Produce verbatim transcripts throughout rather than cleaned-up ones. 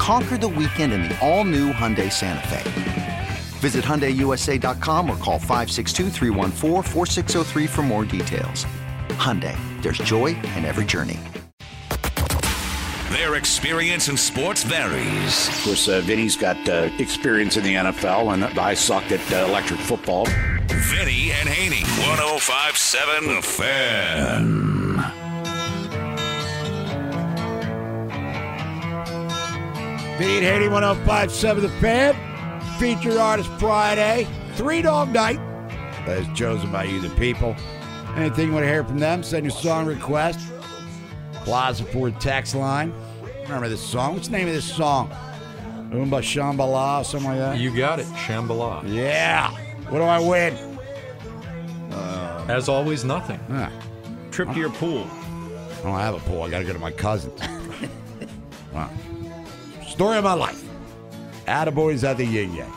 Conquer the weekend in the all-new Hyundai Santa Fe. Visit Hyundai U S A dot com or call five six two, three one four, four six zero three for more details. Hyundai, there's joy in every journey. Their experience in sports varies. Of course, uh, Vinny's got uh, experience in the N F L, and I sucked at uh, electric football. Vinny and Haney, one oh five point seven Fan. Vinny Haney, one oh five point seven The Fan, featured artist Friday, Three Dog Night, that is chosen by you, the people. Anything you want to hear from them, send your song request. Plaza Ford text line. Remember this song? What's the name of this song? Oomba Shambhala, something like that? You got it, Shambhala. Yeah. What do I win? Uh, As always, nothing. Huh. Trip to your pool. I don't have a pool. I got to go to my cousin's. Wow. Story of my life. Attaboy's at the Yin Yang.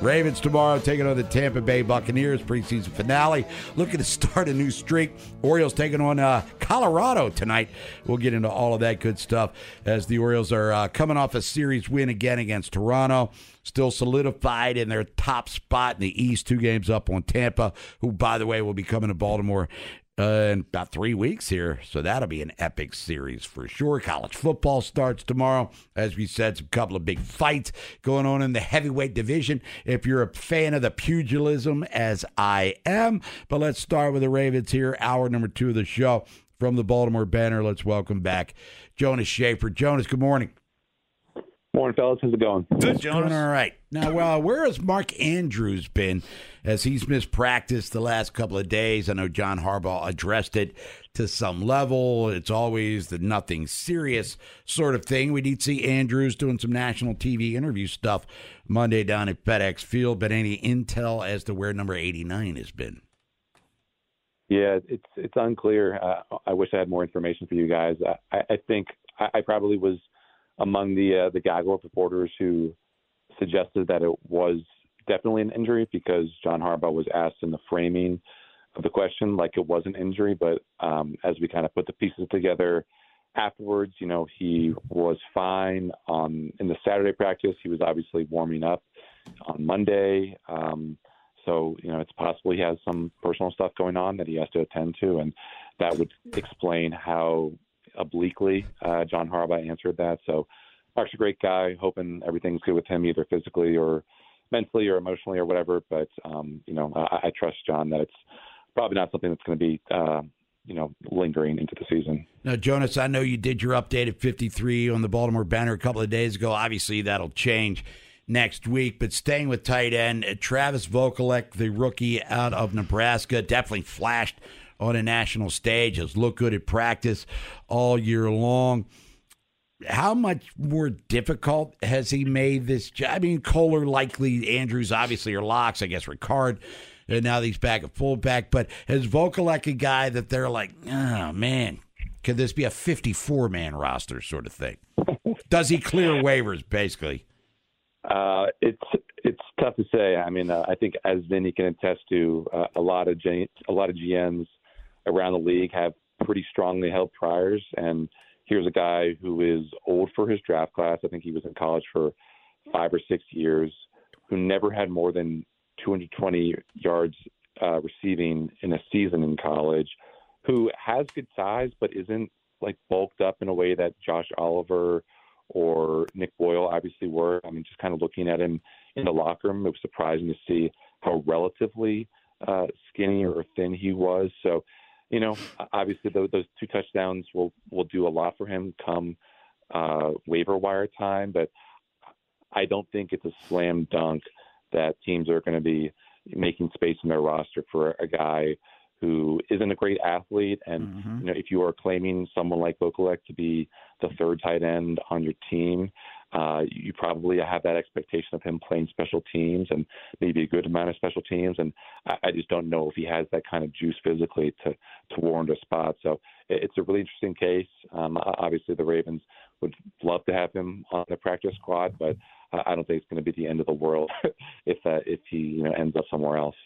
Ravens tomorrow taking on the Tampa Bay Buccaneers. Preseason finale. Looking to start a new streak. Orioles taking on uh, Colorado tonight. We'll get into all of that good stuff as the Orioles are uh, coming off a series win again against Toronto. Still solidified in their top spot in the East. Two games up on Tampa, who, by the way, will be coming to Baltimore Uh, in about three weeks here, so that'll be an epic series for sure. College football starts tomorrow. As we said, some couple of big fights going on in the heavyweight division if you're a fan of the pugilism, as I am. But let's start with the Ravens here, hour number two of the show from the Baltimore Banner. Let's welcome back Jonas Shaffer. Jonas, good morning. Morning, fellas. How's it going? Good, Jonas. Doing all right. Now, uh, where has Mark Andrews been as he's missed practice the last couple of days? I know John Harbaugh addressed it to some level. It's always the nothing serious sort of thing. We did see Andrews doing some national T V interview stuff Monday down at FedEx Field, but any intel as to where number eighty-nine has been? Yeah, it's it's unclear. Uh, I wish I had more information for you guys. I, I think I, I probably was among the uh, the gaggle of reporters who suggested that it was definitely an injury, because John Harbaugh was asked in the framing of the question like it was an injury. But um, as we kind of put the pieces together afterwards, you know, he was fine on in the Saturday practice. He was obviously warming up on Monday. Um, so, you know, it's possible he has some personal stuff going on that he has to attend to, and that would explain how obliquely uh, John Harbaugh answered that. So Mark's a great guy, hoping everything's good with him, either physically or mentally or emotionally or whatever. But, um, you know, I, I trust John that it's probably not something that's going to be, uh, you know, lingering into the season. Now, Jonas, I know you did your updated fifty-three on the Baltimore Banner a couple of days ago. Obviously, that'll change next week, but staying with tight end, Travis Vokolak, the rookie out of Nebraska, definitely flashed on a national stage, has looked good at practice all year long. How much more difficult has he made this job? I mean, Kohler, likely, Andrews, obviously, or Locks, I guess, Ricard, and now he's back at fullback. But is Vokolak a guy that they're like, oh, man, could this be a fifty-four man roster sort of thing? Does he clear waivers, basically? Uh, it's it's tough to say. I mean, uh, I think, as Vinny can attest to, uh, a lot of G- a lot of G Ms around the league have pretty strongly held priors, and here's a guy who is old for his draft class. I think he was in college for five or six years, who never had more than two hundred twenty yards uh, receiving in a season in college, who has good size but isn't like bulked up in a way that Josh Oliver or Nick Boyle obviously were. I mean, just kind of looking at him in the locker room, it was surprising to see how relatively uh, skinny or thin he was. So, you know, obviously those, those two touchdowns will, will do a lot for him come uh, waiver wire time, but I don't think it's a slam dunk that teams are going to be making space in their roster for a guy who isn't a great athlete. And, mm-hmm. you know, if you are claiming someone like Vokolak to be the third tight end on your team, uh, you probably have that expectation of him playing special teams and maybe a good amount of special teams. And I, I just don't know if he has that kind of juice physically to, to warrant a spot. So it, it's a really interesting case. Um, obviously the Ravens would love to have him on the practice squad, but I don't think it's going to be the end of the world if uh, if he you know ends up somewhere else.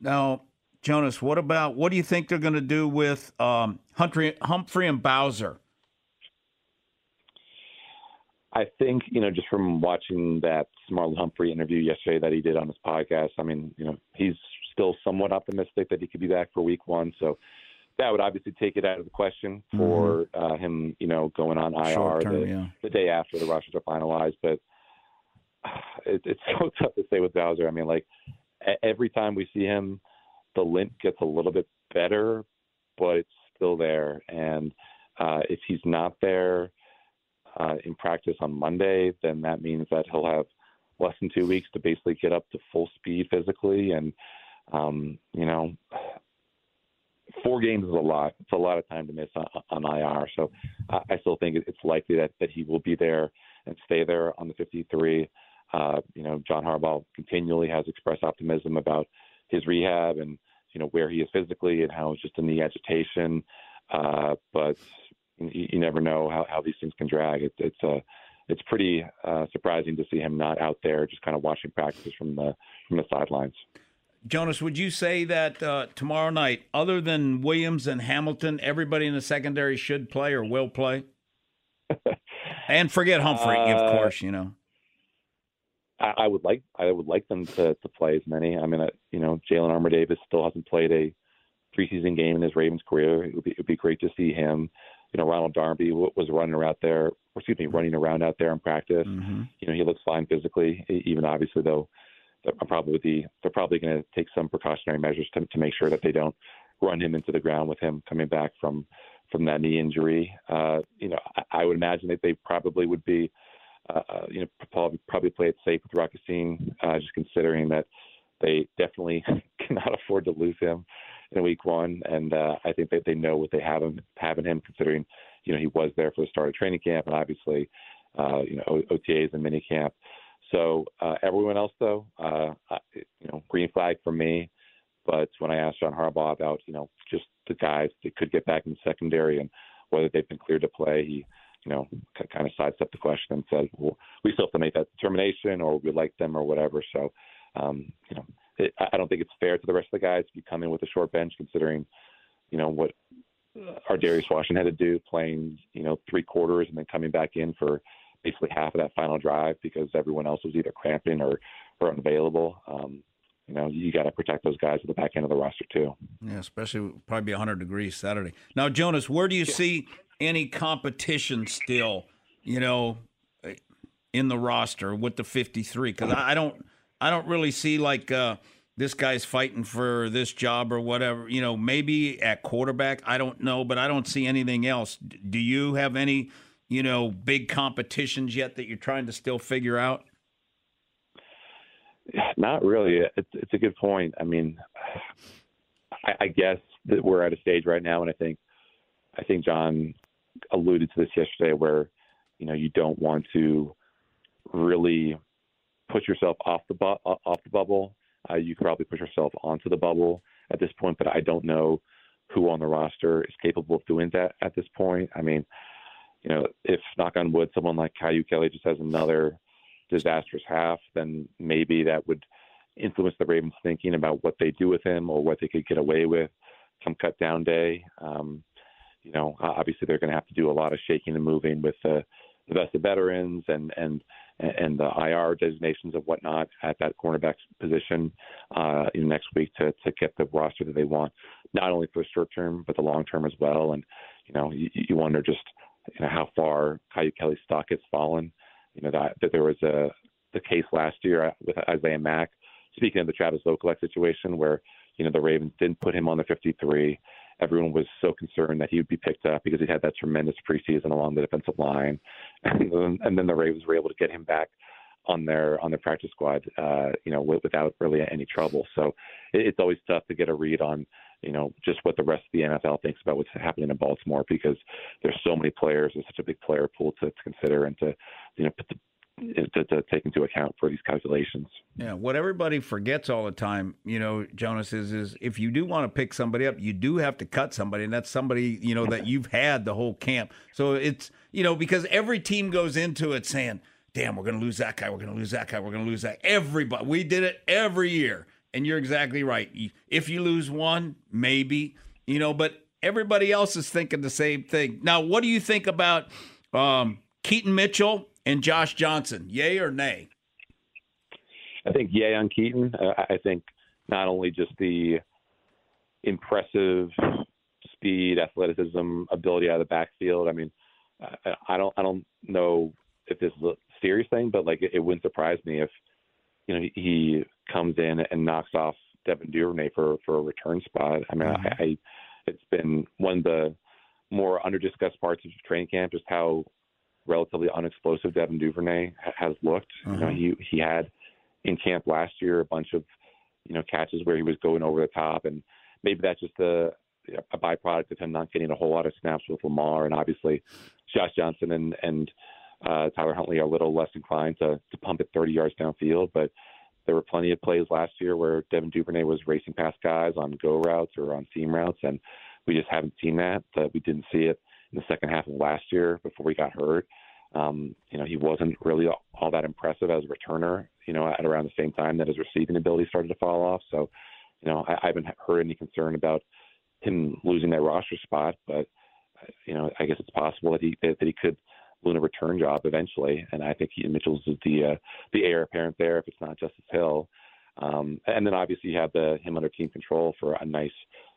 Now, Jonas, what about what do you think they're going to do with um, Humphrey, Humphrey and Bowser? I think you know just from watching that Marlon Humphrey interview yesterday that he did on his podcast. I mean, you know, he's still somewhat optimistic that he could be back for Week One. So that would obviously take it out of the question for mm-hmm. uh, him, you know, going on I R Short term, the, yeah. the day after the rosters are finalized, but. It, it's so tough to say with Bowser. I mean, like every time we see him, the limp gets a little bit better, but it's still there. And uh, if he's not there uh, in practice on Monday, then that means that he'll have less than two weeks to basically get up to full speed physically. And, um, you know, four games is a lot. It's a lot of time to miss on, on I R. So I, I still think it's likely that, that he will be there and stay there on the fifty-three. Uh, you know, John Harbaugh continually has expressed optimism about his rehab and, you know, where he is physically and how it's just a knee agitation. Uh, but you, you never know how, how these things can drag. It, it's uh, it's pretty uh, surprising to see him not out there just kind of watching practices from the from the sidelines. Jonas, would you say that uh, tomorrow night, other than Williams and Hamilton, everybody in the secondary should play or will play? And forget Humphrey, uh, of course, you know. I would like I would like them to, to play as many. I mean, uh, you know, Jalen Armour Davis still hasn't played a preseason game in his Ravens career. It would be, it would be great to see him. You know, Ronald Darby was running around there, or excuse me, running around out there in practice. Mm-hmm. You know, he looks fine physically, even obviously though. They're probably the, they're probably going to take some precautionary measures to, to make sure that they don't run him into the ground with him coming back from from that knee injury. Uh, you know, I, I would imagine that they probably would be. Uh, you know, probably, probably play it safe with Rocky Scene, uh, just considering that they definitely cannot afford to lose him in Week One, and uh, I think that they know what they have him have in him, considering you know he was there for the start of training camp, and obviously uh, you know O T As and minicamp. So uh, everyone else, though, uh, you know, green flag for me. But when I asked John Harbaugh about you know just the guys that could get back in the secondary and whether they've been cleared to play, he. You know, kind of sidestepped the question and said, well, we still have to make that determination or we like them or whatever. So, um, you know, it, I don't think it's fair to the rest of the guys if you come in with a short bench considering, you know, what our Darius Washington had to do playing, you know, three quarters and then coming back in for basically half of that final drive because everyone else was either cramping or, or unavailable. Um, you know, you got to protect those guys at the back end of the roster too. Yeah, especially probably be one hundred degrees Saturday. Now, Jonas, where do you yeah. see – any competition still, you know, in the roster with the fifty-three? Because I don't, I don't really see like uh, this guy's fighting for this job or whatever. You know, maybe at quarterback, I don't know, but I don't see anything else. Do you have any, you know, big competitions yet that you're trying to still figure out? Not really. It's, it's a good point. I mean, I, I guess that we're at a stage right now, and I think, I think John alluded to this yesterday where, you know, you don't want to really put yourself off the bu- off the bubble. Uh, you could probably put yourself onto the bubble at this point, but I don't know who on the roster is capable of doing that at this point. I mean, you know, if knock on wood, someone like Caillou Kelly just has another disastrous half, then maybe that would influence the Ravens thinking about what they do with him or what they could get away with come cut down day. Um, You know, obviously they're going to have to do a lot of shaking and moving with uh, the vested veterans and and and the I R designations and whatnot at that cornerback position uh, in next week to to get the roster that they want, not only for the short term but the long term as well. And you know, you, you wonder just you know how far Caillou Kelly's stock has fallen. You know that that there was a the case last year with Isaiah Mack. Speaking of the Travis Vokolak situation, where you know, the Ravens didn't put him on the fifty-three. Everyone was so concerned that he would be picked up because he had that tremendous preseason along the defensive line. And then, and then the Ravens were able to get him back on their on their practice squad, uh, you know, without really any trouble. So it, it's always tough to get a read on, you know, just what the rest of the N F L thinks about what's happening in Baltimore, because there's so many players, there's such a big player pool to, to consider and to, you know, put the, To, to take into account for these calculations. Yeah, what everybody forgets all the time, you know, Jonas, is is if you do want to pick somebody up, you do have to cut somebody, and that's somebody, you know, that you've had the whole camp. So it's, you know, because every team goes into it saying, damn, we're going to lose that guy, we're going to lose that guy, we're going to lose that. Everybody, we did it every year, and you're exactly right. If you lose one, maybe, you know, but everybody else is thinking the same thing. Now, what do you think about um, Keaton Mitchell and Josh Johnson, yay or nay? I think yay on Keaton. Uh, I think not only just the impressive speed, athleticism, ability out of the backfield. I mean, I, I don't, I don't know if this is a serious thing, but like it, it wouldn't surprise me if, you know, he, he comes in and knocks off Devin Duvernay for for a return spot. I mean, mm-hmm. I, I it's been one of the more underdiscussed parts of training camp, just how relatively unexplosive Devin Duvernay has looked. Uh-huh. You know, he, he had in camp last year a bunch of, you know, catches where he was going over the top, and maybe that's just a, a byproduct of him not getting a whole lot of snaps with Lamar, and obviously Josh Johnson and and uh, Tyler Huntley are a little less inclined to, to pump it thirty yards downfield, but there were plenty of plays last year where Devin Duvernay was racing past guys on go routes or on seam routes, and we just haven't seen that. Uh, we didn't see it in the second half of last year before he got hurt. Um, you know, he wasn't really all, all that impressive as a returner, you know, at around the same time that his receiving ability started to fall off. So, you know, I, I haven't heard any concern about him losing that roster spot, but, you know, I guess it's possible that he, that, that he could win a return job eventually. And I think he, Mitchell's is the, uh, the heir apparent there, if it's not Justice Hill. Um, and then obviously you have the, him under team control for a nice,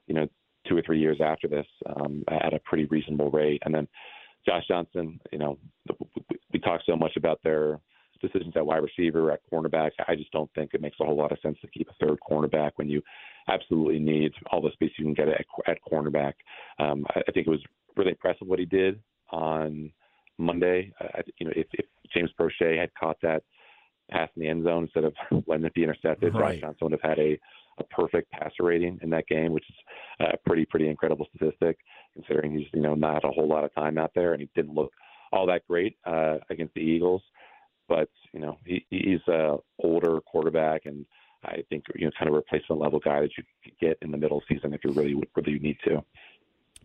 you know, two or three years after this, um, at a pretty reasonable rate. And then Josh Johnson, you know, we, we talk so much about their decisions at wide receiver, at cornerback. I just don't think it makes a whole lot of sense to keep a third cornerback when you absolutely need all the space you can get at, at cornerback. Um, I, I think it was really impressive what he did on Monday. I, you know, if, if James Prochet had caught that pass in the end zone instead of letting it be intercepted, right, Josh Johnson would have had a a perfect passer rating in that game, which is a pretty, pretty incredible statistic considering he's, you know, not a whole lot of time out there, and he didn't look all that great uh, against the Eagles. But, you know, he, he's an older quarterback, and I think, you know, kind of replacement level guy that you could get in the middle of the season if you really, really need to.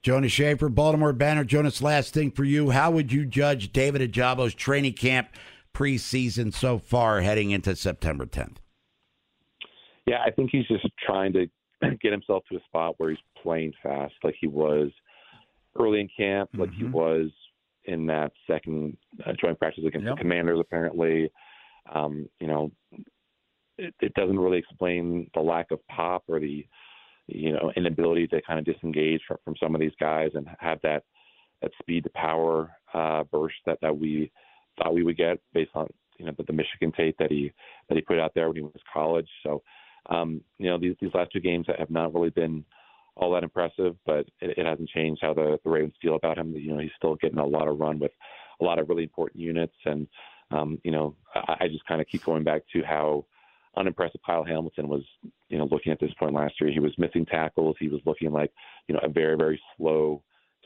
Jonas Shaffer, Baltimore Banner. Jonas, last thing for you. How would you judge David Ajabo's training camp preseason so far heading into September tenth? Yeah, I think he's just trying to get himself to a spot where he's playing fast, like he was early in camp, like mm-hmm. he was in that second uh, joint practice against yep. the Commanders, apparently. Um, you know, it, it doesn't really explain the lack of pop or the, you know, inability to kind of disengage from, from some of these guys and have that, that speed to power uh, burst that, that we thought we would get based on, you know, the, the Michigan tape that he that he put out there when he was in college. So, Um, you know, these, these last two games have not really been all that impressive, but it, it hasn't changed how the, the Ravens feel about him. You know, he's still getting a lot of run with a lot of really important units. And, um, you know, I, I just kind of keep going back to how unimpressive Kyle Hamilton was, you know, looking at this point last year. He was missing tackles. He was looking like, you know, a very, very slow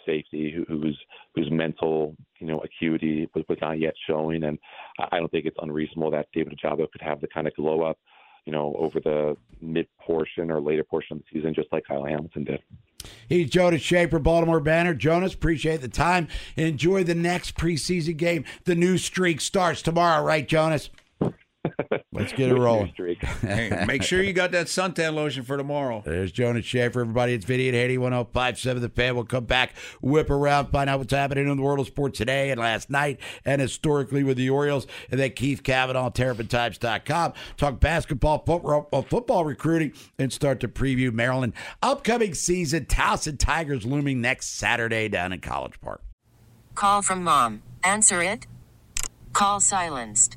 safety who, who's, whose mental, you know, acuity was, was not yet showing. And I don't think it's unreasonable that David Ajabo could have the kind of glow up, you know, over the mid-portion or later portion of the season, just like Kyle Hamilton did. He's Jonas Shaffer, Baltimore Banner. Jonas, appreciate the time. Enjoy the next preseason game. The new streak starts tomorrow, right, Jonas? Let's get it rolling. Hey, make sure you got that suntan lotion for tomorrow. There's Jonas Shaffer, everybody. It's Vinny at eighty-one oh five seven. The Fan. We'll come back, whip around, find out what's happening in the world of sports today and last night and historically with the Orioles. And then Keith Cavanaugh, Terrapin Times dot com. Talk basketball, football recruiting, and start to preview Maryland upcoming season. Towson Tigers looming next Saturday down in College Park. Call from mom. Answer it. Call silenced.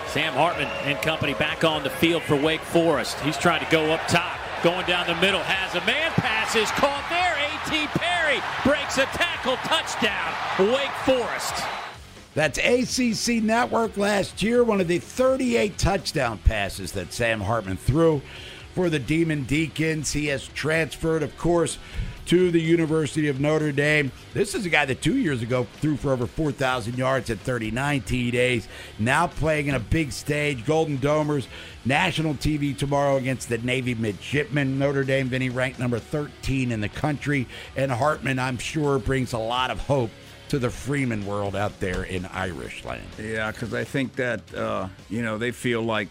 Sam Hartman and company back on the field for Wake Forest. He's trying to go up top. Going down the middle, has a man, pass is caught there. A T. Perry breaks a tackle, touchdown, Wake Forest. That's A C C Network last year, one of the thirty-eight touchdown passes that Sam Hartman threw for the Demon Deacons. He has transferred, of course, to the University of Notre Dame. This is a guy that two years ago threw for over four thousand yards at thirty-nine T Ds. Now playing in a big stage, Golden Domers, national T V tomorrow against the Navy Midshipmen. Notre Dame, Vinny, ranked number thirteen in the country. And Hartman, I'm sure, brings a lot of hope to the Freeman world out there in Irish land. Yeah, because I think that, uh, you know, they feel like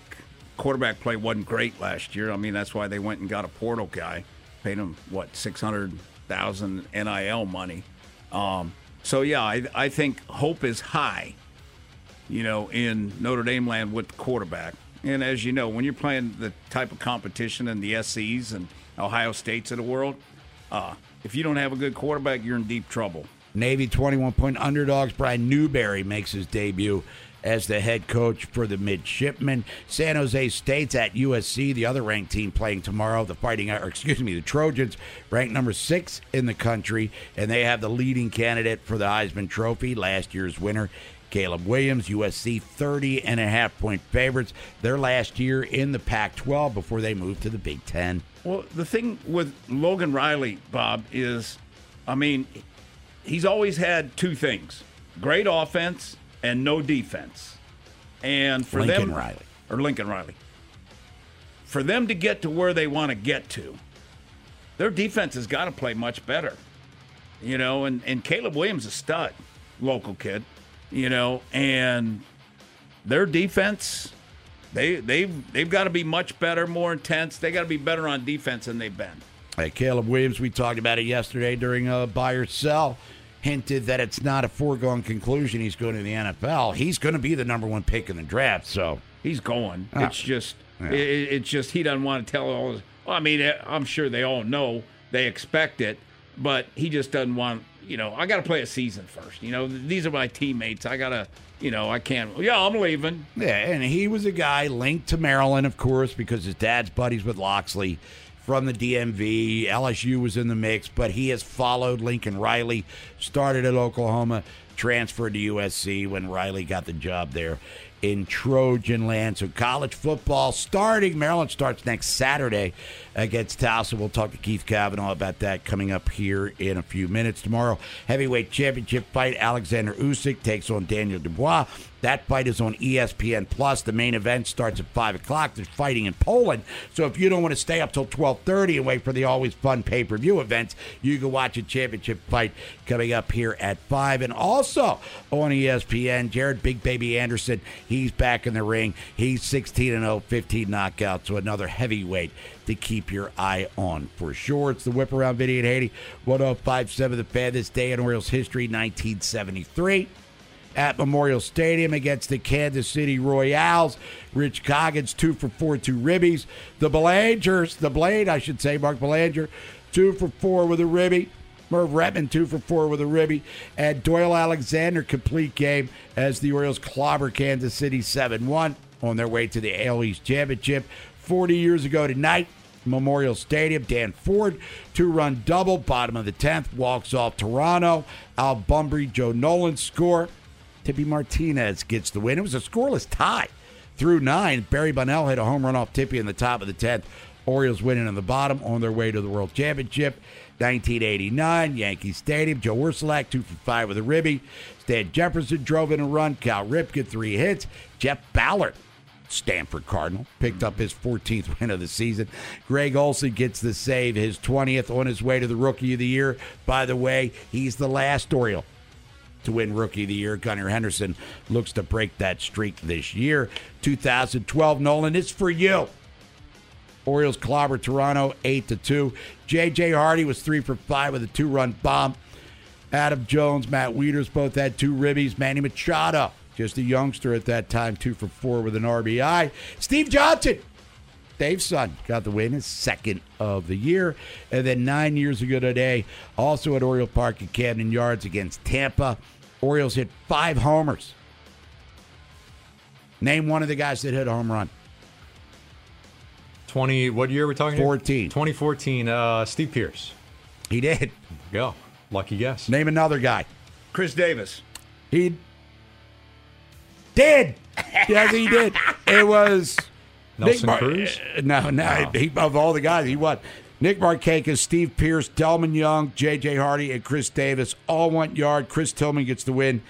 quarterback play wasn't great last year. I mean, that's why they went and got a portal guy. Paid him, what, six hundred thousand dollars N I L money. Um, so, yeah, I, I think hope is high, you know, in Notre Dame land with the quarterback. And as you know, when you're playing the type of competition in the S Cs and Ohio States of the world, uh, if you don't have a good quarterback, you're in deep trouble. Navy twenty-one point underdogs. Brian Newberry makes his debut as the head coach for the Midshipmen. San Jose State's at U S C, the other ranked team playing tomorrow. The Fighting, or excuse me, the Trojans, ranked number six in the country, and they have the leading candidate for the Heisman Trophy, last year's winner, Caleb Williams. U S C, thirty and a half point favorites. Their last year in the Pac twelve before they moved to the Big Ten. Well, the thing with Logan Riley, Bob, is, I mean, he's always had two things: great offense and no defense. And for Lincoln them Riley. or Lincoln Riley. For them to get to where they want to get to, their defense has got to play much better. You know, and, and Caleb Williams is a stud, local kid, you know, and their defense, they they've they've got to be much better, more intense. They got to be better on defense than they've been. Hey, Caleb Williams, we talked about it yesterday during a buy or sell. Hinted that it's not a foregone conclusion he's going to the N F L. He's going to be the number one pick in the draft, so he's going. Oh. It's just, yeah. it, it's just he doesn't want to tell all his, well, I mean, I'm sure they all know, they expect it, but he just doesn't want. You know, I got to play a season first. You know, these are my teammates. I got to. You know, I can't. Yeah, I'm leaving. Yeah, and he was a guy linked to Maryland, of course, because his dad's buddies with Loxley. From the D M V, L S U was in the mix, but he has followed Lincoln Riley, started at Oklahoma, transferred to U S C when Riley got the job there in Trojan land. So college football starting. Maryland starts next Saturday against Towson. We'll talk to Keith Cavanaugh about that coming up here in a few minutes. Tomorrow, heavyweight championship fight. Alexander Usyk takes on Daniel Dubois. That fight is on E S P N Plus. The main event starts at five o'clock. There's fighting in Poland. So if you don't want to stay up till twelve thirty and wait for the always fun pay-per-view events, you can watch a championship fight coming up here at five. And also on E S P N, Jared Big Baby Anderson, he's back in the ring. He's sixteen and oh, fifteen knockouts, so another heavyweight to keep your eye on for sure. It's the Whip Around Vinny and Haney, one oh five point seven The Fan, this day in Orioles history, nineteen seventy-three. at Memorial Stadium against the Kansas City Royals. Rich Coggins, two for four, two ribbies. The Belangers, the Blade, I should say, Mark Belanger, two for four with a ribby. Merv Rettman, two for four with a ribby. And Doyle Alexander, complete game as the Orioles clobber Kansas City seven one on their way to the A L East Championship. forty years ago tonight, Memorial Stadium, Dan Ford, two-run double, bottom of the tenth, walks off Toronto. Al Bunbury, Joe Nolan score. Tippy Martinez gets the win. It was a scoreless tie through nine. Barry Bonnell hit a home run off Tippy in the top of the tenth. Orioles winning on the bottom on their way to the World Championship. nineteen eighty-nine, Yankee Stadium. Joe Ursulak, two for five with a ribby. Stan Jefferson drove in a run. Cal Ripken, three hits. Jeff Ballard, Stanford Cardinal, picked up his fourteenth win of the season. Greg Olsen gets the save, his twentieth, on his way to the Rookie of the Year. By the way, he's the last Oriole to win Rookie of the Year. Gunnar Henderson looks to break that streak this year. two thousand twelve, Nolan, it's for you. Orioles clobber Toronto eight to two. J J. Hardy was three for five with a two-run bomb. Adam Jones, Matt Wieters both had two ribbies. Manny Machado, just a youngster at that time, two for four with an R B I. Steve Johnson, Dave's son, got the win, his second of the year. And then nine years ago today, also at Oriole Park at Camden Yards against Tampa, Orioles hit five homers. Name one of the guys that hit a home run. twenty, what year are we talking fourteen. Here? twenty fourteen, uh, Steve Pearce. He did. Go. Lucky guess. Name another guy. Chris Davis. He did. Yes, he did. It was Nelson Nick Cruz? Mar- uh, no, no. no. He, of all the guys, he won. Nick Markakis, Steve Pearce, Delman Young, J J. Hardy, and Chris Davis all went yard. Chris Tillman gets the win.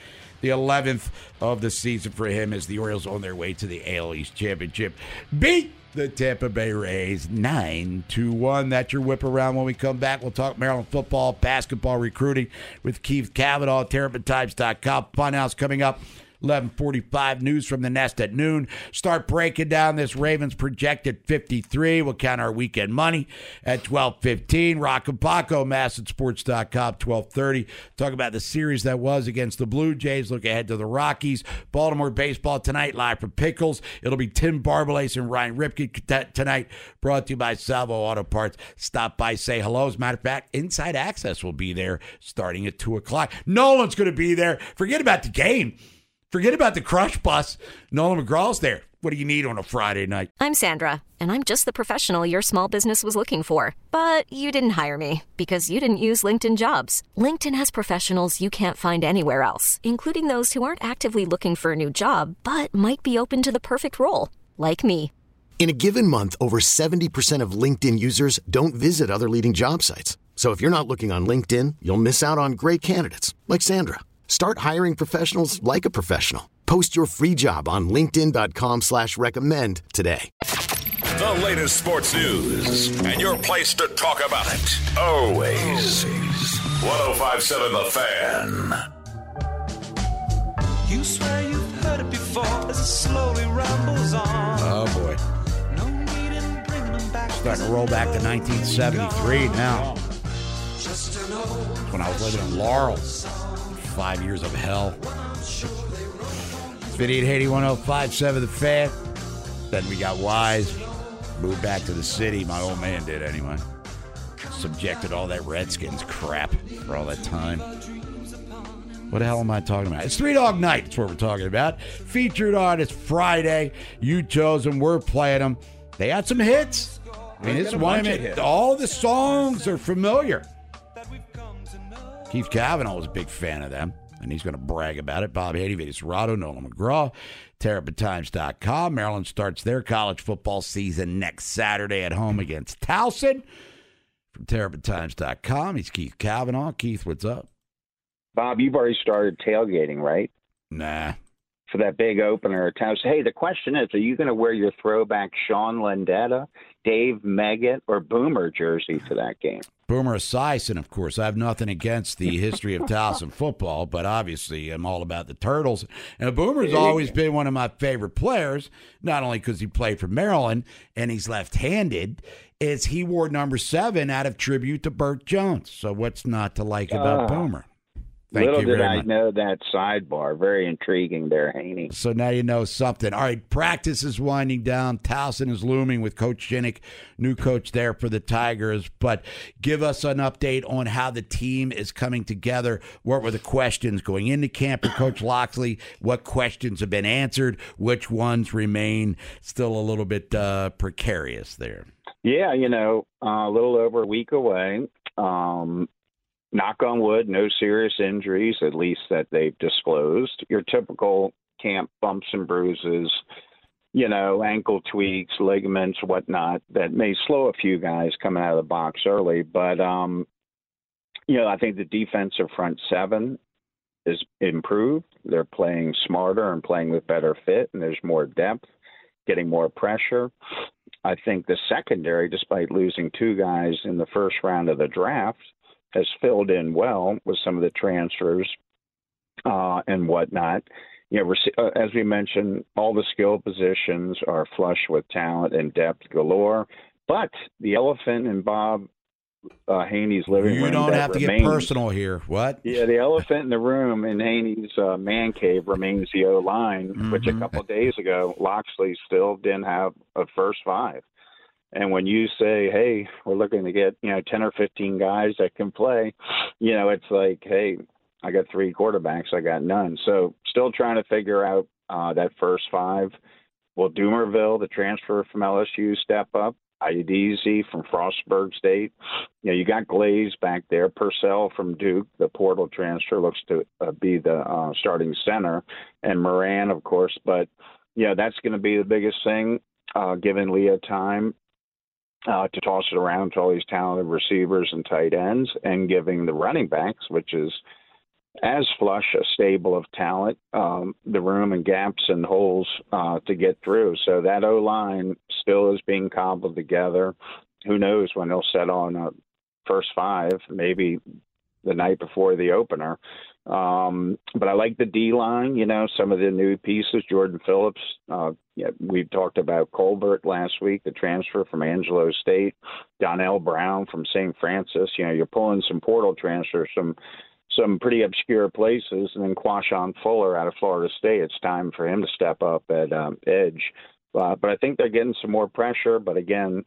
The eleventh of the season for him as the Orioles on their way to the A L East Championship. Beat the Tampa Bay Rays nine to one. That's your whip around. When we come back, we'll talk Maryland football, basketball recruiting with Keith Cavanaugh, Terrapin Times dot com. Funhouse coming up, eleven forty-five, news from the Nest at noon. Start breaking down this Ravens projected fifty-three. We'll count our weekend money at twelve fifteen. Rock and Paco, Mass at Sports dot com, twelve thirty. Talk about the series that was against the Blue Jays. Look ahead to the Rockies. Baltimore baseball tonight, live from Pickles. It'll be Tim Barbalace and Ryan Ripken tonight, brought to you by Salvo Auto Parts. Stop by, say hello. As a matter of fact, Inside Access will be there starting at two o'clock. Nolan's going to be there. Forget about the game. Forget about the crush bus. Nolan McGraw's there. What do you need on a Friday night? I'm Sandra, and I'm just the professional your small business was looking for. But you didn't hire me because you didn't use LinkedIn Jobs. LinkedIn has professionals you can't find anywhere else, including those who aren't actively looking for a new job, but might be open to the perfect role, like me. In a given month, over seventy percent of LinkedIn users don't visit other leading job sites. So if you're not looking on LinkedIn, you'll miss out on great candidates like Sandra. Start hiring professionals like a professional. Post your free job on linkedin dot com slash recommend today. The latest sports news and your place to talk about it. Always. one oh five point seven The Fan. You swear you've heard it before as it slowly rambles on. Oh, boy. Starting to roll back to nineteen seventy-three now. That's when I was living in Laurel. Five years of hell. fifty-eight eighty, one oh five point seven The Fan. Then we got wise. Moved back to the city. My old man did anyway. Subjected all that Redskins crap for all that time. What the hell am I talking about? It's Three Dog Night. That's what we're talking about. Featured artist Friday. You chose them. We're playing them. They had some hits. I mean, this one, all the songs are familiar. Keith Cavanaugh was a big fan of them, and he's going to brag about it. Bob Hady, Vito Serrato, Nolan McGraw, Terrapin Times dot com. Maryland starts their college football season next Saturday at home against Towson. From Terrapin Times dot com, he's Keith Cavanaugh. Keith, what's up? Bob, you've already started tailgating, right? Nah. For that big opener at Towson. Hey, the question is, are you going to wear your throwback Sean Landetta, Dave Meggett, or Boomer jersey for that game? Boomer Esiason, of course. I have nothing against the history of Towson football, but obviously I'm all about the Turtles. And Boomer's always been one of my favorite players, not only because he played for Maryland and he's left-handed, is he wore number seven out of tribute to Burt Jones. So what's not to like about uh, Boomer? Thank Little you did very I much. know that sidebar. Very intriguing there, Haney. So now you know something. All right, practice is winding down. Towson is looming with Coach Jenick, new coach there for the Tigers. But give us an update on how the team is coming together. What were the questions going into camp for Coach Loxley? What questions have been answered? Which ones remain still a little bit uh, precarious there? Yeah, you know, uh, a little over a week away. Um Knock on wood, no serious injuries, at least that they've disclosed. Your typical camp bumps and bruises, you know, ankle tweaks, ligaments, whatnot, that may slow a few guys coming out of the box early. But, um, you know, I think the defensive front seven is improved. They're playing smarter and playing with better fit, and there's more depth, getting more pressure. I think the secondary, despite losing two guys in the first round of the draft, has filled in well with some of the transfers uh, and whatnot. You know, as we mentioned, all the skill positions are flush with talent and depth galore. But the elephant in Bob uh, Haney's living you room. You don't have to remains, get personal here. What? Yeah, the elephant in the room in Haney's uh, man cave remains the O-line, mm-hmm. which a couple of days ago, Loxley still didn't have a first five. And when you say, hey, we're looking to get, you know, ten or fifteen guys that can play, you know, it's like, hey, I got three quarterbacks. I got none. So still trying to figure out uh, that first five. Will Doomerville, the transfer from L S U, step up? Iudizi from Frostburg State. You know, you got Glaze back there. Purcell from Duke, the portal transfer, looks to uh, be the uh, starting center. And Moran, of course. But, you know, that's going to be the biggest thing, uh, given Leah time. Uh, to toss it around to all these talented receivers and tight ends, and giving the running backs, which is as flush a stable of talent, um, the room and gaps and holes uh, to get through. So that O-line still is being cobbled together. Who knows when they'll set on a first five, maybe the night before the opener. Um, but I like the D-line, you know, some of the new pieces, Jordan Phillips, uh, Yeah, we talked about Colbert last week, the transfer from Angelo State, Donnell Brown from Saint Francis. You know, you're pulling some portal transfers from some pretty obscure places. And then Quashon Fuller out of Florida State. It's time for him to step up at um, edge. Uh, but I think they're getting some more pressure. But, again,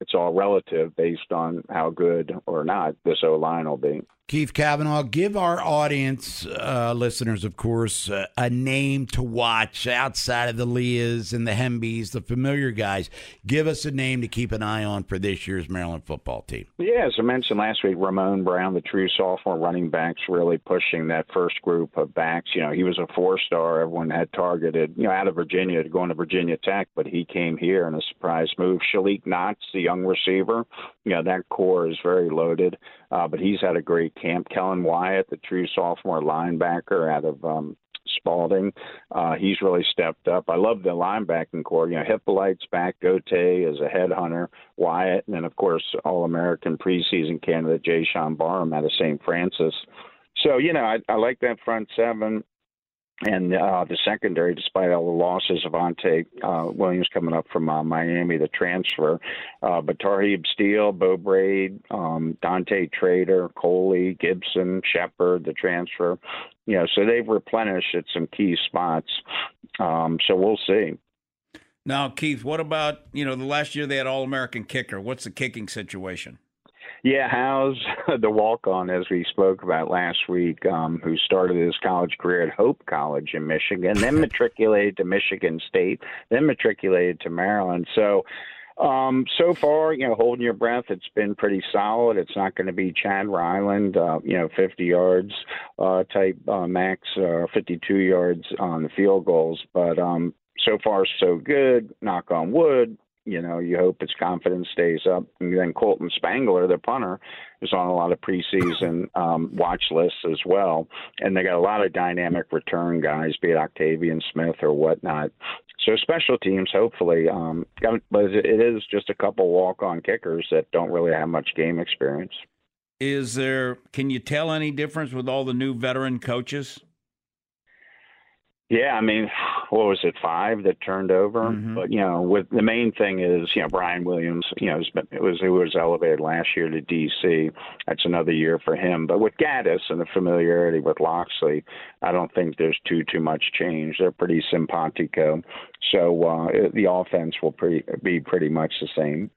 it's all relative based on how good or not this O-line will be. Keith Cavanaugh, give our audience, uh, listeners, of course, uh, a name to watch outside of the Leahs and the Hembees, the familiar guys. Give us a name to keep an eye on for this year's Maryland football team. Yeah, as I mentioned last week, Ramon Brown, the true sophomore running back's really pushing that first group of backs. You know, he was a four-star. Everyone had targeted, you know, out of Virginia to go into Virginia Tech, but he came here in a surprise move. Shalik Knox, the young receiver, you know, that core is very loaded, uh, but he's had a great camp. Kellen Wyatt, the true sophomore linebacker out of um, Spalding, uh, he's really stepped up. I love the linebacking core. You know, Hippolyte's back, Gote is a headhunter, Wyatt, and then, of course, All-American preseason candidate Jay Sean Barham out of Saint Francis. So, you know, I, I like that front seven. And uh, the secondary, despite all the losses, Avante uh, Williams coming up from uh, Miami, the transfer. Uh, but Tarheeb Steele, Bo Braid, um, Dante Trader, Coley, Gibson, Shepard, the transfer. You know, so they've replenished at some key spots. Um, so we'll see. Now, Keith, what about, you know, the last year they had All-American kicker. What's the kicking situation? Yeah, Howes, the walk-on, as we spoke about last week, um, who started his college career at Hope College in Michigan, then matriculated to Michigan State, then matriculated to Maryland. So, um, so far, you know, holding your breath, it's been pretty solid. It's not going to be Chad Ryland, uh, you know, fifty yards uh, type uh, max, uh, fifty-two yards on the field goals. But um, so far, so good, knock on wood. You know, you hope his confidence stays up. And then Colton Spangler, the punter, is on a lot of preseason um, watch lists as well. And they got a lot of dynamic return guys, be it Octavian Smith or whatnot. So special teams, hopefully. Um, but it is just a couple walk-on kickers that don't really have much game experience. Is there – can you tell any difference with all the new veteran coaches? Yeah, I mean, what was it, five that turned over? Mm-hmm. But, you know, with the main thing is, you know, Brian Williams, you know, it was it was elevated last year to D C. That's another year for him. But with Gaddis and the familiarity with Loxley, I don't think there's too, too much change. They're pretty simpatico. So uh, it, the offense will pretty, be pretty much the same.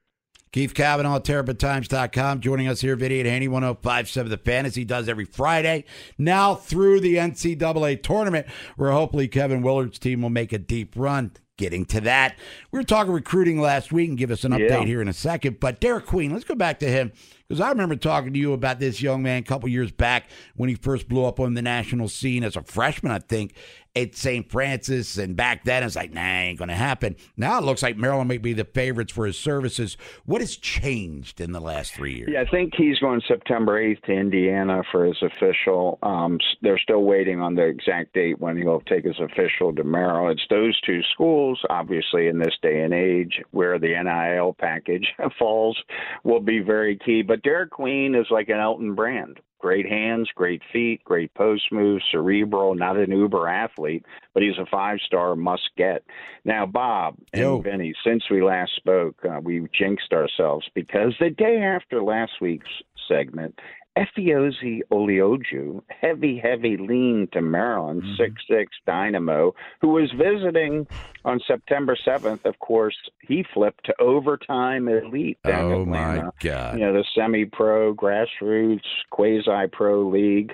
Keith Cavanaugh at Terrapin Times dot com joining us here, Vinny, at Haney one oh five point seven The Fan, as he does every Friday, now through the N C double A tournament, where hopefully Kevin Willard's team will make a deep run. Getting to that, we were talking recruiting last week, and give us an update yeah. here in a second, but Derek Queen, let's go back to him, because I remember talking to you about this young man a couple years back when he first blew up on the national scene as a freshman, I think, at Saint Francis, and back then it's like, nah, ain't going to happen. Now it looks like Maryland may be the favorites for his services. What has changed in the last three years? Yeah, I think he's going September eighth to Indiana for his official. Um, they're still waiting on the exact date when he'll take his official to Maryland. It's those two schools, obviously, in this day and age, where the N I L package falls will be very key. But Derek Queen is like an Elton Brand. Great hands, great feet, great post moves, cerebral, not an uber athlete, but he's a five-star must-get. Now, Bob Yo. and Vinny, since we last spoke, uh, we jinxed ourselves, because the day after last week's segment, Efiozie Olioju, heavy, heavy lean to Maryland, mm-hmm. six six Dynamo, who was visiting on September seventh, of course, he flipped to overtime elite. Oh, my God. You know, the semi-pro, grassroots, quasi-pro league.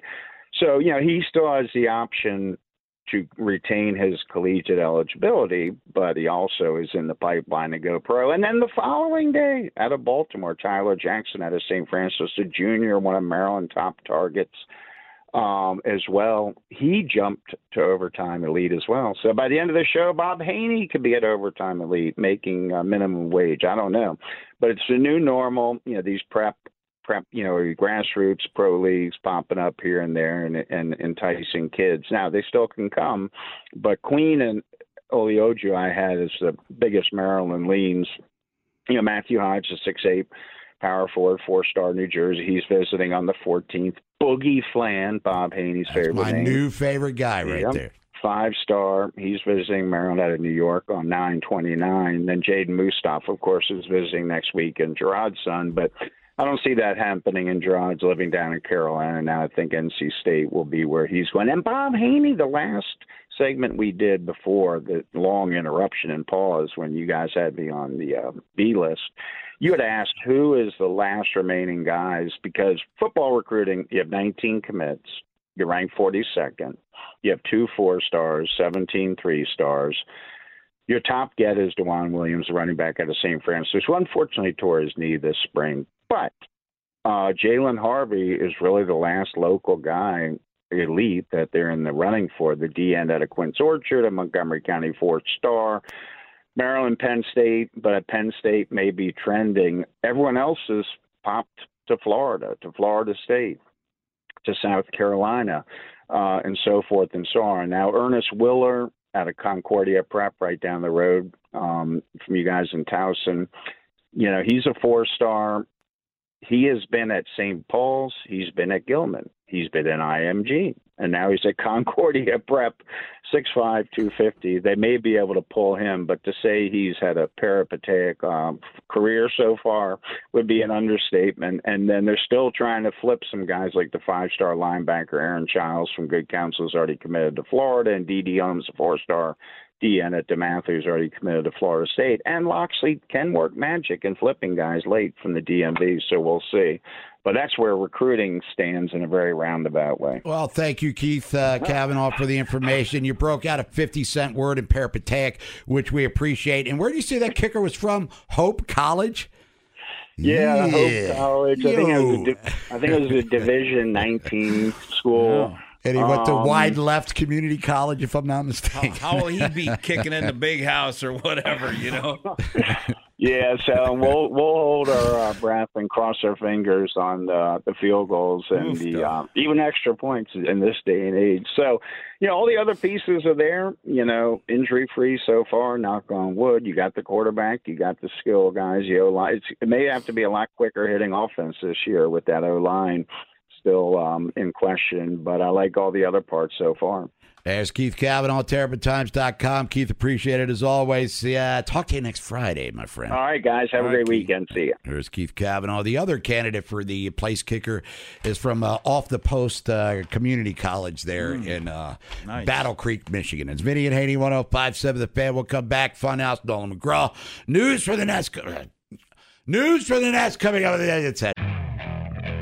So, you know, he still has the option to retain his collegiate eligibility, but he also is in the pipeline to go pro. And then the following day, out of Baltimore, Tyler Jackson out of Saint Francis, a junior, one of Maryland top targets um, as well. He jumped to overtime elite as well. So by the end of the show, Bob Haney could be at overtime elite, making uh, minimum wage. I don't know, but it's the new normal. You know, these prep Prep, you know, grassroots pro leagues popping up here and there, and, and enticing kids. Now they still can come, but Queen and Olioju I had as the biggest Maryland leans. You know, Matthew Hodge, a six eight power forward, four-star New Jersey. He's visiting on the fourteenth. Boogie Flan, Bob Haney's That's favorite. My name. new favorite guy right yep. there. Five-star. He's visiting Maryland out of New York on nine twenty-nine. Then Jaden Mustaf, of course, is visiting next week, and Gerard's son, but I don't see that happening in Gerard's living down in Carolina. Now I think N C State will be where he's going. And Bob Haney, the last segment we did before the long interruption and pause when you guys had me on the uh, B list, you had asked who is the last remaining guys, because football recruiting, you have nineteen commits. You're ranked forty-second. You have two four-stars, seventeen three-stars. Your top get is DeJuan Williams, running back out of Saint Francis, who unfortunately tore his knee this spring. But uh, Jalen Harvey is really the last local guy, elite, that they're in the running for. The D-end out of Quince Orchard, a Montgomery County four-star, Maryland, Penn State, but Penn State may be trending. Everyone else has popped to Florida, to Florida State, to South Carolina, uh, and so forth and so on. Now, Ernest Willer out of Concordia Prep, right down the road um, from you guys in Towson, you know, he's a four-star. He has been at Saint Paul's. He's been at Gilman. He's been in I M G. And now he's at Concordia Prep, six five, two fifty. They may be able to pull him, but to say he's had a peripatetic um, career so far would be an understatement. And then they're still trying to flip some guys like the five-star linebacker Aaron Childs from Good Counsel, who's already committed to Florida, and D D. Holmes, a four-star D N at DeMatha, who's already committed to Florida State. And Loxley can work magic in flipping guys late from the D M V, so we'll see. But that's where recruiting stands in a very roundabout way. Well, thank you, Keith uh, Cavanaugh, for the information. You broke out a fifty-cent word in peripatetic, which we appreciate. And where do you see that kicker was from? Hope College? Yeah, yeah. Hope College. I think it, was a di- I think it was a Division nineteen school. No. And he went to um, Wide Left Community College, if I'm not mistaken. How, how will he be kicking in the big house or whatever, you know? Yeah, so we'll we'll hold our uh, breath and cross our fingers on the, the field goals and Oof, the uh, even extra points in this day and age. So, you know, all the other pieces are there, you know, injury-free so far, knock on wood. You got the quarterback. You got the skill guys. You O-line. It's, it may have to be a lot quicker hitting offense this year with that O-line still um, in question, but I like all the other parts so far. There's Keith Cavanaugh, Terrapin Times dot com. Keith, appreciate it as always. Yeah, talk to you next Friday, my friend. All right, guys. Have All a great Keith. weekend. See you. There's Keith Cavanaugh. The other candidate for the place kicker is from uh, Off the Post uh, Community College there mm. in uh, nice. Battle Creek, Michigan. It's Vinny and Haney, one oh five point seven The Fan. We'll come back. Funhouse, Nolan McGraw. News for the Nets. News for the Nets coming up. It's at-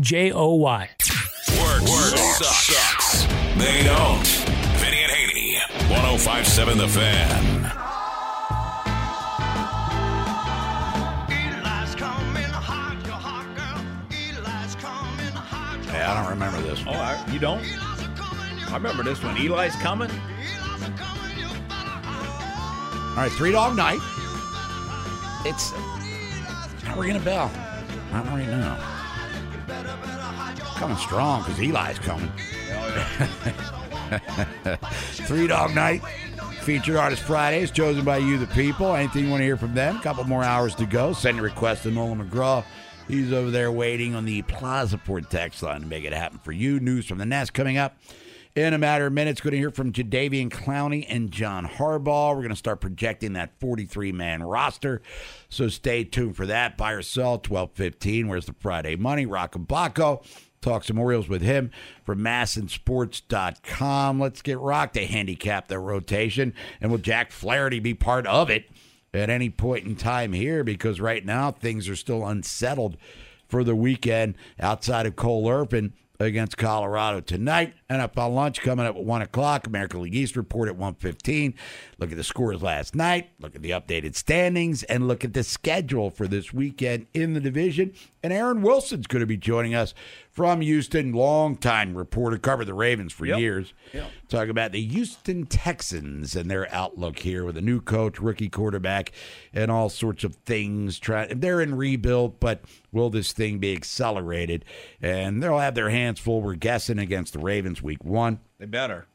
J O Y Work, work sucks. sucks. They don't. Vinny and Haney, one oh five point seven The Fan. Hey, I don't remember this one. Oh, I, you don't? I remember this one. Eli's coming. All right, Three Dog Night. It's not ringing a bell. Not right now. Coming strong because Eli's coming. Three Dog Night, featured artist Fridays, chosen by you, the people. Anything you want to hear from them? A couple more hours to go. Send your request to Nolan McGraw. He's over there waiting on the Plazaport text line to make it happen for you. News from the Nest coming up in a matter of minutes. Going to hear from Jadeveon Clowney and John Harbaugh. We're going to start projecting that forty-three man roster, so stay tuned for that. Buy or sell, twelve fifteen. Where's the Friday Money? Rock-a-Bacco. Talk some Orioles with him from mass and sports dot com. Let's get rocked to handicap the rotation. And will Jack Flaherty be part of it at any point in time here? Because right now things are still unsettled for the weekend outside of Cole Irvin against Colorado tonight. N F L Lunch coming up at one o'clock. American League East Report at one fifteen. Look at the scores last night. Look at the updated standings. And look at the schedule for this weekend in the division. And Aaron Wilson's going to be joining us from Houston. Longtime reporter. Covered the Ravens for yep. years. Yep. Talking about the Houston Texans and their outlook here with a new coach, rookie quarterback, and all sorts of things. They're in rebuild, but will this thing be accelerated? And they'll have their hands full, we're guessing, against the Ravens week one. They better.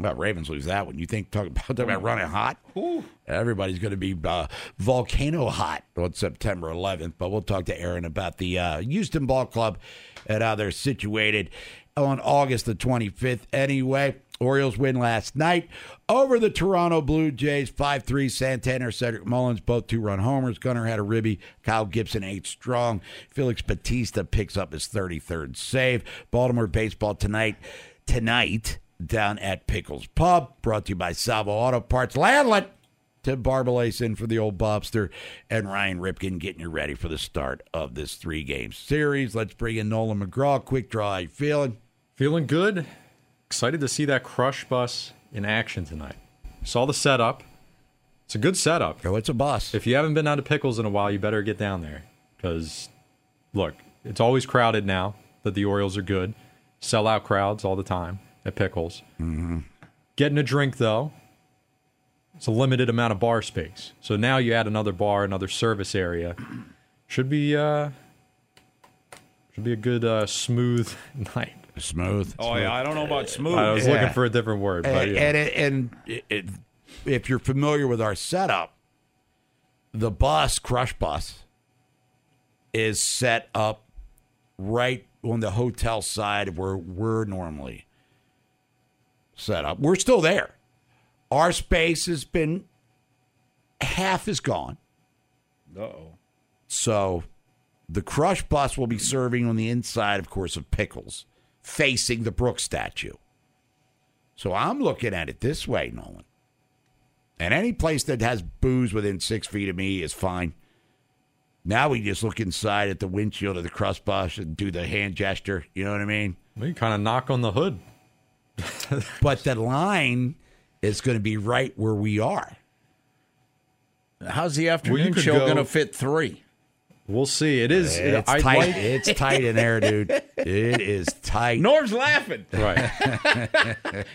Well, Ravens lose that one. You think, talk about, talk about running hot? Ooh. Everybody's going to be uh, volcano hot on September eleventh. But we'll talk to Aaron about the uh, Houston Ball Club and how they're situated on August the twenty-fifth. Anyway, Orioles win last night over the Toronto Blue Jays, five three. Santander, Cedric Mullins, both two-run homers. Gunner had a ribby. Kyle Gibson, eight strong. Felix Bautista picks up his thirty-third save. Baltimore baseball tonight, tonight down at Pickles Pub. Brought to you by Salvo Auto Parts. Landlet, Tim Barbalace in for the old Bobster, and Ryan Ripken getting you ready for the start of this three-game series. Let's bring in Nolan McGraw. Quick draw, how you feeling? Feeling good. Excited to see that crush bus in action tonight. Saw the setup. It's a good setup. Oh, it's a bus. If you haven't been out to Pickles in a while, you better get down there. Because, look, it's always crowded now that the Orioles are good. Sell out crowds all the time at Pickles. Mm-hmm. Getting a drink, though, it's a limited amount of bar space. So now you add another bar, another service area. Should be, uh, should be a good, uh, smooth night. Smooth. Oh, smooth. Yeah. I don't know about smooth. I was yeah. looking for a different word. But and yeah. and, it, and it, it, if you're familiar with our setup, the bus, Crush Bus, is set up right on the hotel side of where we're normally set up. We're still there. Our space has been, half is gone. Uh-oh. So the Crush Bus will be serving on the inside, of course, of Pickles, facing the Brooks statue. So I'm looking at it this way, Nolan. And any place that has booze within six feet of me is fine. Now we just look inside at the windshield of the Crush Bus and do the hand gesture. You know what I mean? We kind of knock on the hood. But the line is going to be right where we are. How's the afternoon well, show go- going to fit three? We'll see. It is. It's I tight. Like... It's tight in there, dude. It is tight. Norm's laughing. Right.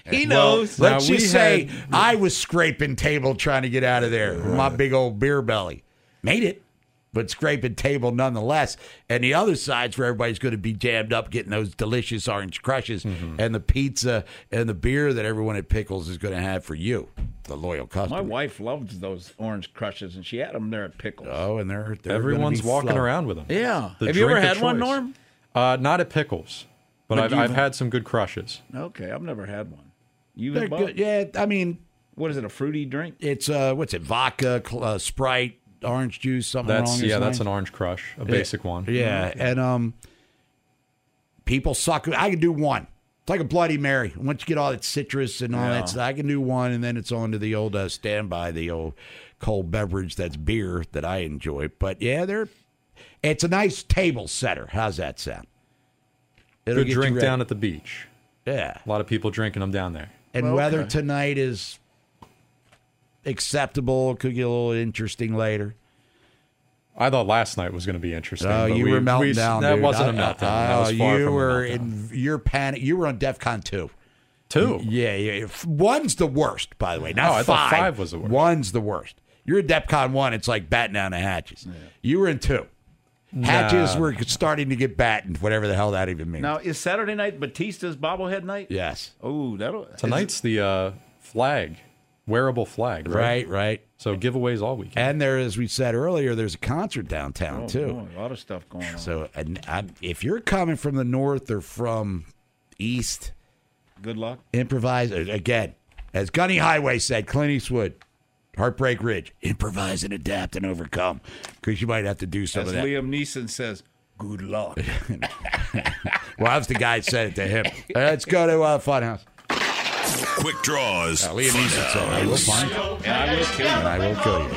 He knows. Well, let's just say had... I was scraping table trying to get out of there. Right. My big old beer belly. Made it, but scraping table nonetheless. And the other side's where everybody's going to be jammed up getting those delicious orange crushes mm-hmm. and the pizza and the beer that everyone at Pickles is going to have for you, the loyal customer. My wife loves those orange crushes, and she had them there at Pickles. Oh, and they're, they're everyone's walking slow. around with them. Yeah. The have you ever had one, Norm? Uh, not at Pickles, but, but I've, I've had some good crushes. Okay, I've never had one. You they're good. Yeah, I mean, what is it? A fruity drink? It's uh, what's it? Vodka, uh, Sprite. Orange juice, something that's, wrong. Yeah, that's an orange crush, a basic yeah. one. Yeah, and um, people suck. I can do one. It's like a Bloody Mary. Once you get all that citrus and all yeah. that stuff, I can do one, and then it's on to the old uh, standby, the old cold beverage that's beer that I enjoy. But, yeah, they're, it's a nice table setter. How's that sound? It'll Good drink down at the beach. Yeah. A lot of people drinking them down there. And well, weather okay. tonight is... acceptable. Could get a little interesting later. I thought last night was going to be interesting. Oh, but you we, were melting we, down. That dude. wasn't I, a meltdown. I, that was far you from were a meltdown. in your panic. You were on DEFCON two. Two. Yeah, yeah. One's the worst, by the way. Not oh, I five. thought five was the worst. One's the worst. You're at DEFCON one. It's like batting down the hatches. Yeah. You were in two. Hatches nah. were starting to get battened, whatever the hell that even means. Now is Saturday night Batista's bobblehead night? Yes. Oh, that'll tonight's the uh, flag. Wearable flag, right? Right, right. So giveaways all weekend. And there, as we said earlier, there's a concert downtown, oh, too. Boy, a lot of stuff going on. So and I, if you're coming from the north or from east, good luck. Improvise. Again, as Gunny Highway said, Clint Eastwood, Heartbreak Ridge, improvise and adapt and overcome, because you might have to do some as of that. As Liam Neeson says, good luck. Well, that's the guy that said it to him. Let's go to uh, Funhouse. Quick draws. Uh, Liam Neeson said, I will find you. And I will kill you. And I will kill you.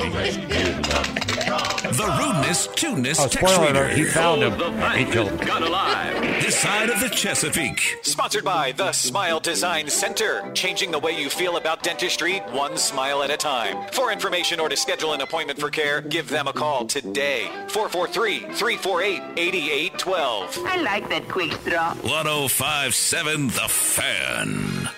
The rudeness, cuteness, oh, text reader. He found him. He killed him. Got alive. This side of the Chesapeake. Sponsored by the Smile Design Center. Changing the way you feel about dentistry, one smile at a time. For information or to schedule an appointment for care, give them a call today. four four three, three four eight, eight eight one two. I like that quick draw. one oh five point seven The Fan.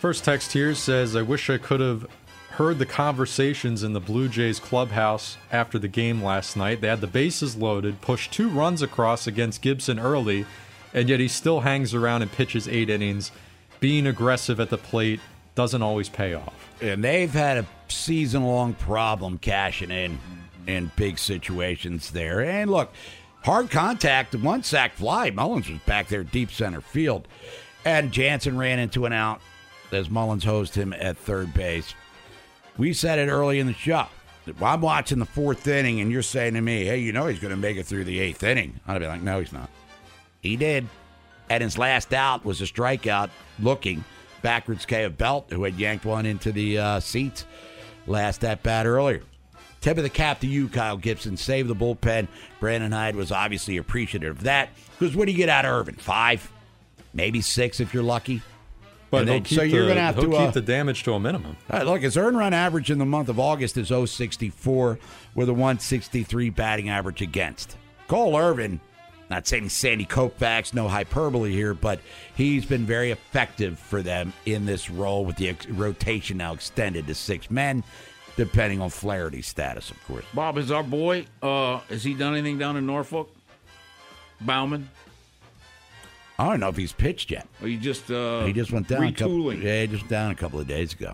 First text here says, I wish I could have heard the conversations in the Blue Jays clubhouse after the game last night. They had the bases loaded, pushed two runs across against Gibson early, and yet he still hangs around and pitches eight innings. Being aggressive at the plate doesn't always pay off. And they've had a season-long problem cashing in in big situations there. And look, hard contact, one sack fly. Mullins was back there deep center field. And Jansen ran into an out as Mullins hosed him at third base. We said it early in the show. I'm watching the fourth inning, and you're saying to me, hey, you know he's going to make it through the eighth inning. I'd be like, no, he's not. He did. And his last out was a strikeout looking backwards K of Belt, who had yanked one into the uh, seats last at bat earlier. Tip of the cap to you, Kyle Gibson. Save the bullpen. Brandon Hyde was obviously appreciative of that, because what do you get out of Irvin? Five? Maybe six if you're lucky? But they, so the, you're going to have to uh, keep the damage to a minimum. Right, look, his earned run average in the month of August is oh sixty-four with a one sixty-three batting average against. Cole Irvin, not saying Sandy Cope facts, no hyperbole here, but he's been very effective for them in this role with the ex- rotation now extended to six men, depending on Flaherty's status, of course. Bob, is our boy, uh, has he done anything down in Norfolk? Bauman? I don't know if he's pitched yet. Or he just uh, he just went down retooling. A couple, yeah, he just went down a couple of days ago.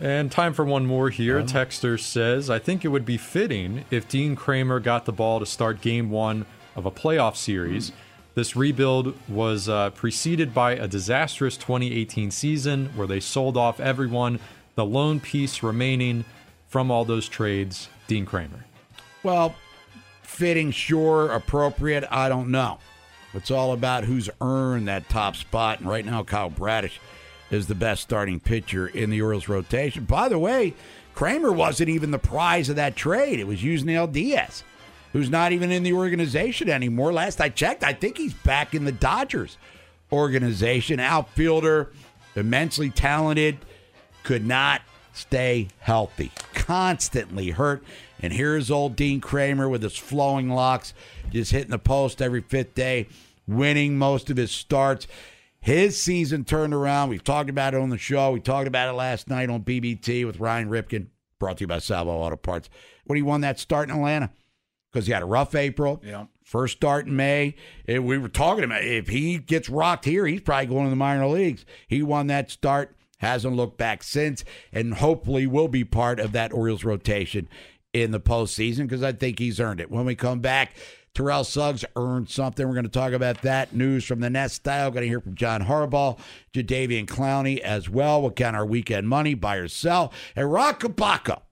And time for one more here. Oh. Texter says, I think it would be fitting if Dean Kramer got the ball to start game one of a playoff series. Mm. This rebuild was uh, preceded by a disastrous twenty eighteen season where they sold off everyone. The lone piece remaining from all those trades, Dean Kramer. Well, fitting, sure. Appropriate, I don't know. It's all about who's earned that top spot. And right now, Kyle Bradish is the best starting pitcher in the Orioles rotation. By the way, Kramer wasn't even the prize of that trade. It was Yusniel Diaz, who's not even in the organization anymore. Last I checked, I think he's back in the Dodgers organization. Outfielder, immensely talented, could not stay healthy. Constantly hurt. And here's old Dean Kramer with his flowing locks, just hitting the post every fifth day, winning most of his starts. His season turned around. We've talked about it on the show. We talked about it last night on B B T with Ryan Ripken, brought to you by Salvo Auto Parts. When he won that start in Atlanta, because he had a rough April, yeah. first start in May. It, we were talking about if he gets rocked here, he's probably going to the minor leagues. He won that start, hasn't looked back since, and hopefully will be part of that Orioles rotation in the postseason because I think he's earned it. When we come back, Terrell Suggs earned something. We're going to talk about that. News from the Nest Style. Going to hear from John Harbaugh, Jadeveon Clowney as well. We'll count our weekend money, buy or sell. And Rockabaka,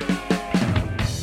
it.